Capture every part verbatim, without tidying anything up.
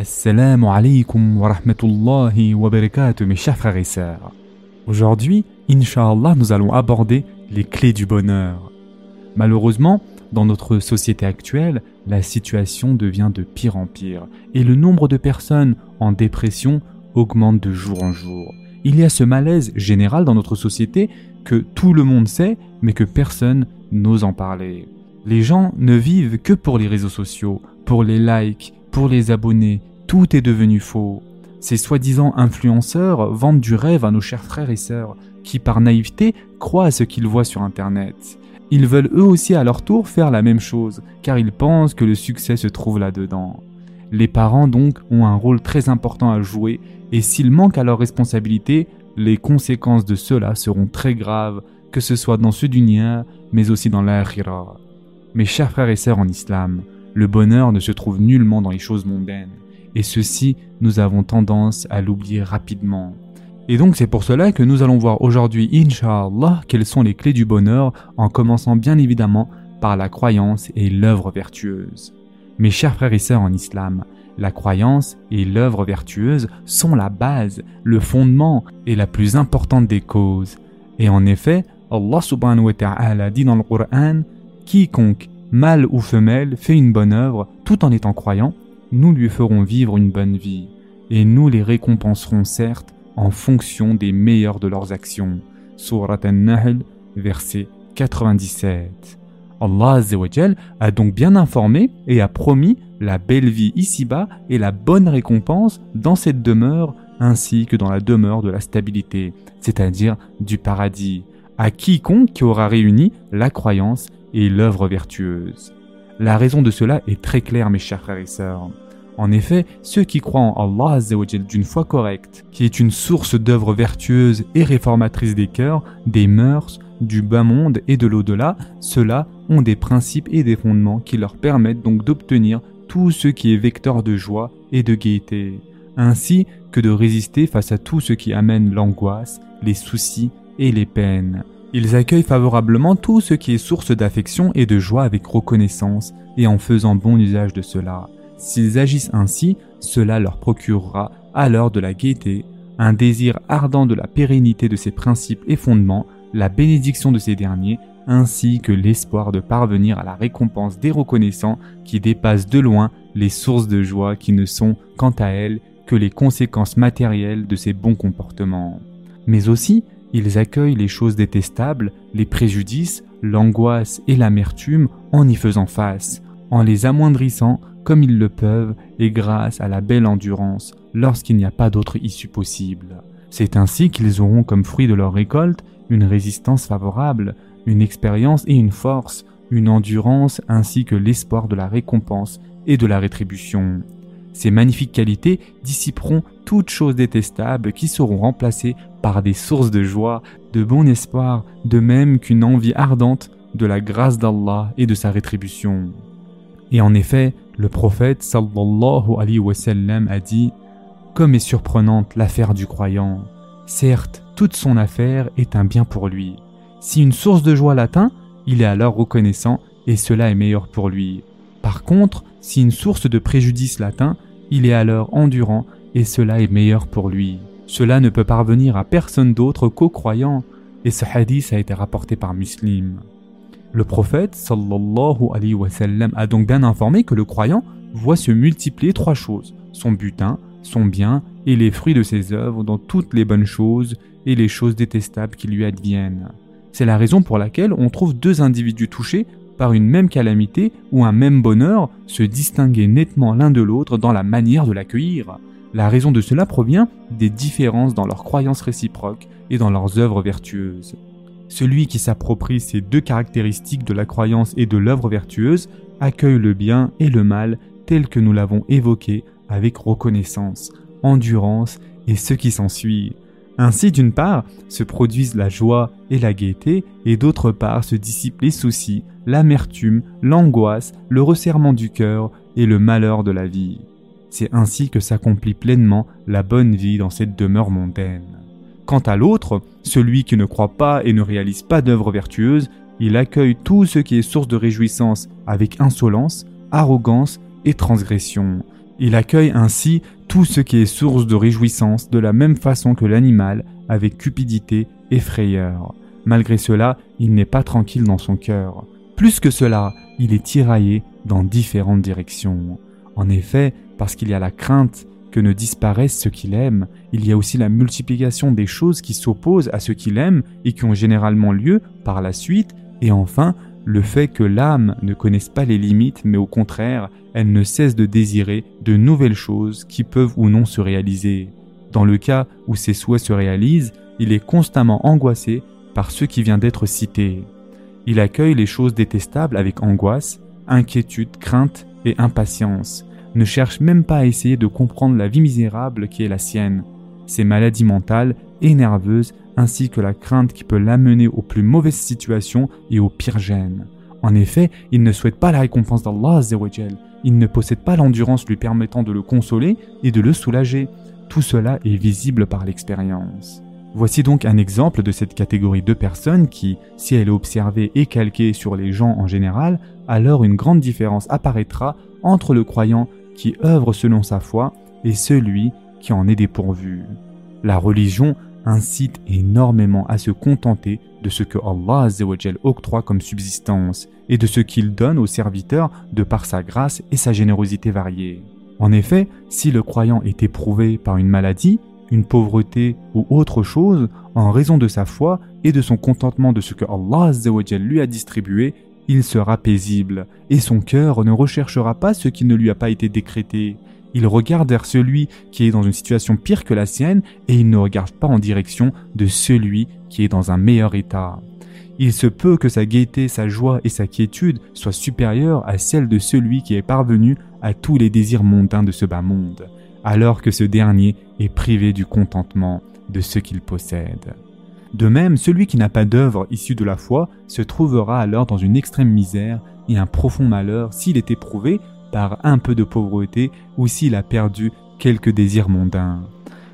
Assalamu alaikum wa rahmatullahi wa barakatuh, mes chers frères et sœurs. Aujourd'hui, Inch'Allah, nous allons aborder les clés du bonheur. Malheureusement, dans notre société actuelle, la situation devient de pire en pire et le nombre de personnes en dépression augmente de jour en jour. Il y a ce malaise général dans notre société que tout le monde sait, mais que personne n'ose en parler. Les gens ne vivent que pour les réseaux sociaux, pour les likes, pour les abonnés, tout est devenu faux. Ces soi-disant influenceurs vendent du rêve à nos chers frères et sœurs, qui par naïveté croient à ce qu'ils voient sur Internet. Ils veulent eux aussi à leur tour faire la même chose, car ils pensent que le succès se trouve là-dedans. Les parents donc ont un rôle très important à jouer, et s'ils manquent à leurs responsabilités, les conséquences de cela seront très graves, que ce soit dans ce dunya, mais aussi dans l'akhirah. Mes chers frères et sœurs en islam, le bonheur ne se trouve nullement dans les choses mondaines, et ceci, nous avons tendance à l'oublier rapidement. Et donc c'est pour cela que nous allons voir aujourd'hui, Inch'Allah, quelles sont les clés du bonheur, en commençant bien évidemment par la croyance et l'œuvre vertueuse. Mes chers frères et sœurs en islam, la croyance et l'œuvre vertueuse sont la base, le fondement et la plus importante des causes. Et en effet, Allah subhanahu wa ta'ala dit dans le Coran, quiconque, mâle ou femelle, fait une bonne œuvre tout en étant croyant, nous lui ferons vivre une bonne vie, et nous les récompenserons certes en fonction des meilleures de leurs actions. Sourate An-Nahl, verset quatre-vingt-dix-sept. Allah Azza wa Jal a donc bien informé et a promis la belle vie ici-bas et la bonne récompense dans cette demeure ainsi que dans la demeure de la stabilité, c'est-à-dire du paradis, à quiconque qui aura réuni la croyance et l'œuvre vertueuse. La raison de cela est très claire, mes chers frères et sœurs. En effet, ceux qui croient en Allah Azza wa Jal d'une foi correcte, qui est une source d'œuvres vertueuses et réformatrices des cœurs, des mœurs, du bas monde et de l'au-delà, ceux-là ont des principes et des fondements qui leur permettent donc d'obtenir tout ce qui est vecteur de joie et de gaieté, ainsi que de résister face à tout ce qui amène l'angoisse, les soucis et les peines. Ils accueillent favorablement tout ce qui est source d'affection et de joie avec reconnaissance et en faisant bon usage de cela. S'ils agissent ainsi, cela leur procurera, à l'heure de la gaieté, un désir ardent de la pérennité de ces principes et fondements, la bénédiction de ces derniers, ainsi que l'espoir de parvenir à la récompense des reconnaissants qui dépassent de loin les sources de joie qui ne sont, quant à elles, que les conséquences matérielles de ces bons comportements. Mais aussi, ils accueillent les choses détestables, les préjudices, l'angoisse et l'amertume en y faisant face, en les amoindrissant comme ils le peuvent et grâce à la belle endurance lorsqu'il n'y a pas d'autre issue possible. C'est ainsi qu'ils auront comme fruit de leur récolte une résistance favorable, une expérience et une force, une endurance ainsi que l'espoir de la récompense et de la rétribution. Ces magnifiques qualités dissiperont toutes choses détestables qui seront remplacées par des sources de joie, de bon espoir, de même qu'une envie ardente de la grâce d'Allah et de sa rétribution. Et en effet, le prophète sallallahu alayhi wa sallam a dit « Comme est surprenante l'affaire du croyant, certes, toute son affaire est un bien pour lui. Si une source de joie l'atteint, il est alors reconnaissant et cela est meilleur pour lui. Par contre, si une source de préjudice l'atteint, il est alors endurant et cela est meilleur pour lui. Cela ne peut parvenir à personne d'autre qu'aux croyants. » Et ce hadith a été rapporté par Muslim. Le prophète sallallahu alayhi wa sallam a donc bien informé que le croyant voit se multiplier trois choses, son butin, son bien et les fruits de ses œuvres dans toutes les bonnes choses et les choses détestables qui lui adviennent. C'est la raison pour laquelle on trouve deux individus touchés par une même calamité ou un même bonheur se distinguer nettement l'un de l'autre dans la manière de l'accueillir. La raison de cela provient des différences dans leurs croyances réciproques et dans leurs œuvres vertueuses. Celui qui s'approprie ces deux caractéristiques de la croyance et de l'œuvre vertueuse accueille le bien et le mal tel que nous l'avons évoqué avec reconnaissance, endurance et ce qui s'ensuit. Ainsi, d'une part, se produisent la joie et la gaieté, et d'autre part se dissipent les soucis, l'amertume, l'angoisse, le resserrement du cœur et le malheur de la vie. C'est ainsi que s'accomplit pleinement la bonne vie dans cette demeure mondaine. Quant à l'autre, celui qui ne croit pas et ne réalise pas d'œuvres vertueuses, il accueille tout ce qui est source de réjouissance avec insolence, arrogance et transgression. Il accueille ainsi tout ce qui est source de réjouissance de la même façon que l'animal, avec cupidité et frayeur. Malgré cela, il n'est pas tranquille dans son cœur. Plus que cela, il est tiraillé dans différentes directions. En effet, parce qu'il y a la crainte que ne disparaissent ce qu'il aime, il y a aussi la multiplication des choses qui s'opposent à ce qu'il aime et qui ont généralement lieu par la suite, et enfin, le fait que l'âme ne connaisse pas les limites, mais au contraire, elle ne cesse de désirer de nouvelles choses qui peuvent ou non se réaliser. Dans le cas où ses souhaits se réalisent, il est constamment angoissé par ce qui vient d'être cité. Il accueille les choses détestables avec angoisse, inquiétude, crainte et impatience. Ne cherche même pas à essayer de comprendre la vie misérable qui est la sienne. Ses maladies mentales et nerveuses, ainsi que la crainte qui peut l'amener aux plus mauvaises situations et aux pires gènes. En effet, il ne souhaite pas la récompense d'Allah Azzawajal. Il ne possède pas l'endurance lui permettant de le consoler et de le soulager. Tout cela est visible par l'expérience. Voici donc un exemple de cette catégorie de personnes qui, si elle est observée et calquée sur les gens en général, alors une grande différence apparaîtra entre le croyant qui œuvre selon sa foi et celui qui en est dépourvu. La religion incite énormément à se contenter de ce que Allah Azzawajal octroie comme subsistance et de ce qu'il donne aux serviteurs de par sa grâce et sa générosité variée. En effet, si le croyant est éprouvé par une maladie, une pauvreté ou autre chose, en raison de sa foi et de son contentement de ce que Allah Azzawajal lui a distribué, il sera paisible, et son cœur ne recherchera pas ce qui ne lui a pas été décrété. Il regarde vers celui qui est dans une situation pire que la sienne, et il ne regarde pas en direction de celui qui est dans un meilleur état. Il se peut que sa gaieté, sa joie et sa quiétude soient supérieures à celle de celui qui est parvenu à tous les désirs mondains de ce bas monde, alors que ce dernier est privé du contentement de ce qu'il possède. De même, celui qui n'a pas d'œuvre issue de la foi se trouvera alors dans une extrême misère et un profond malheur s'il est éprouvé par un peu de pauvreté ou s'il a perdu quelques désirs mondains.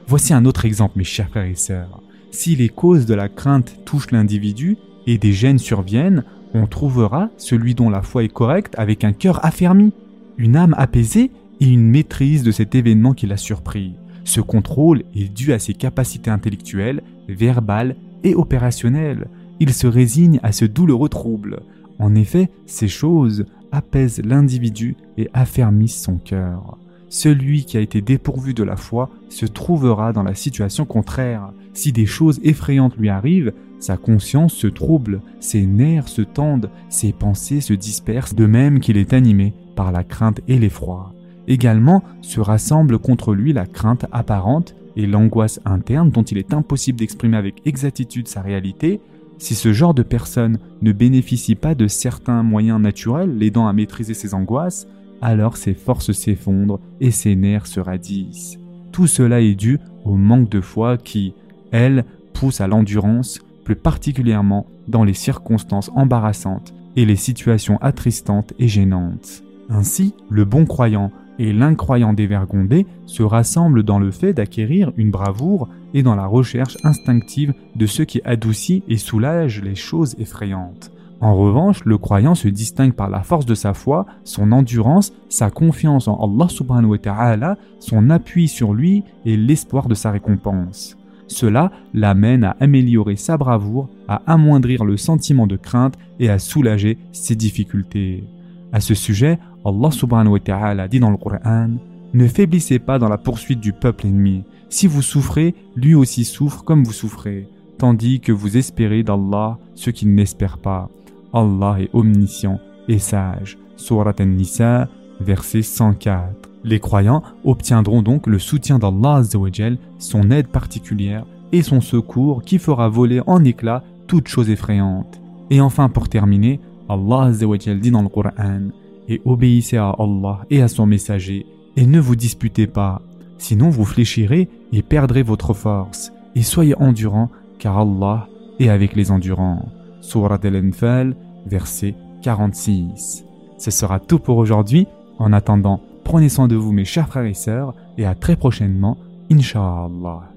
Voici un autre exemple, mes chers frères et sœurs. Si les causes de la crainte touchent l'individu et des gènes surviennent, on trouvera celui dont la foi est correcte avec un cœur affermi, une âme apaisée et une maîtrise de cet événement qui l'a surpris. Ce contrôle est dû à ses capacités intellectuelles, verbales et opérationnelles. Il se résigne à ce douloureux trouble. En effet, ces choses apaisent l'individu et affermissent son cœur. Celui qui a été dépourvu de la foi se trouvera dans la situation contraire. Si des choses effrayantes lui arrivent, sa conscience se trouble, ses nerfs se tendent, ses pensées se dispersent, de même qu'il est animé par la crainte et l'effroi. Également, se rassemble contre lui la crainte apparente et l'angoisse interne dont il est impossible d'exprimer avec exactitude sa réalité. Si ce genre de personne ne bénéficie pas de certains moyens naturels l'aidant à maîtriser ses angoisses, alors ses forces s'effondrent et ses nerfs se radissent. Tout cela est dû au manque de foi qui, elle, pousse à l'endurance, plus particulièrement dans les circonstances embarrassantes et les situations attristantes et gênantes. Ainsi, le bon croyant et l'incroyant dévergondé se rassemblent dans le fait d'acquérir une bravoure et dans la recherche instinctive de ce qui adoucit et soulage les choses effrayantes. En revanche, le croyant se distingue par la force de sa foi, son endurance, sa confiance en Allah subhanahu wa ta'ala, son appui sur lui et l'espoir de sa récompense. Cela l'amène à améliorer sa bravoure, à amoindrir le sentiment de crainte et à soulager ses difficultés. À ce sujet, Allah subhanahu wa ta'ala dit dans le Coran: « Ne faiblissez pas dans la poursuite du peuple ennemi. Si vous souffrez, lui aussi souffre comme vous souffrez, tandis que vous espérez d'Allah ce qu'il n'espère pas. Allah est omniscient et sage. » Surat An-Nisa, verset cent quatre. Les croyants obtiendront donc le soutien d'Allah Azzawajal, son aide particulière et son secours qui fera voler en éclats toute chose effrayante. Et enfin, pour terminer, Allah Azzawajal dit dans le Coran: « Et obéissez à Allah et à son messager, et ne vous disputez pas, sinon vous fléchirez et perdrez votre force, et soyez endurants, car Allah est avec les endurants. » Sourate Al-Anfal, verset quarante-six. Ce sera tout pour aujourd'hui. En attendant, prenez soin de vous, mes chers frères et sœurs, et à très prochainement, Inch'Allah.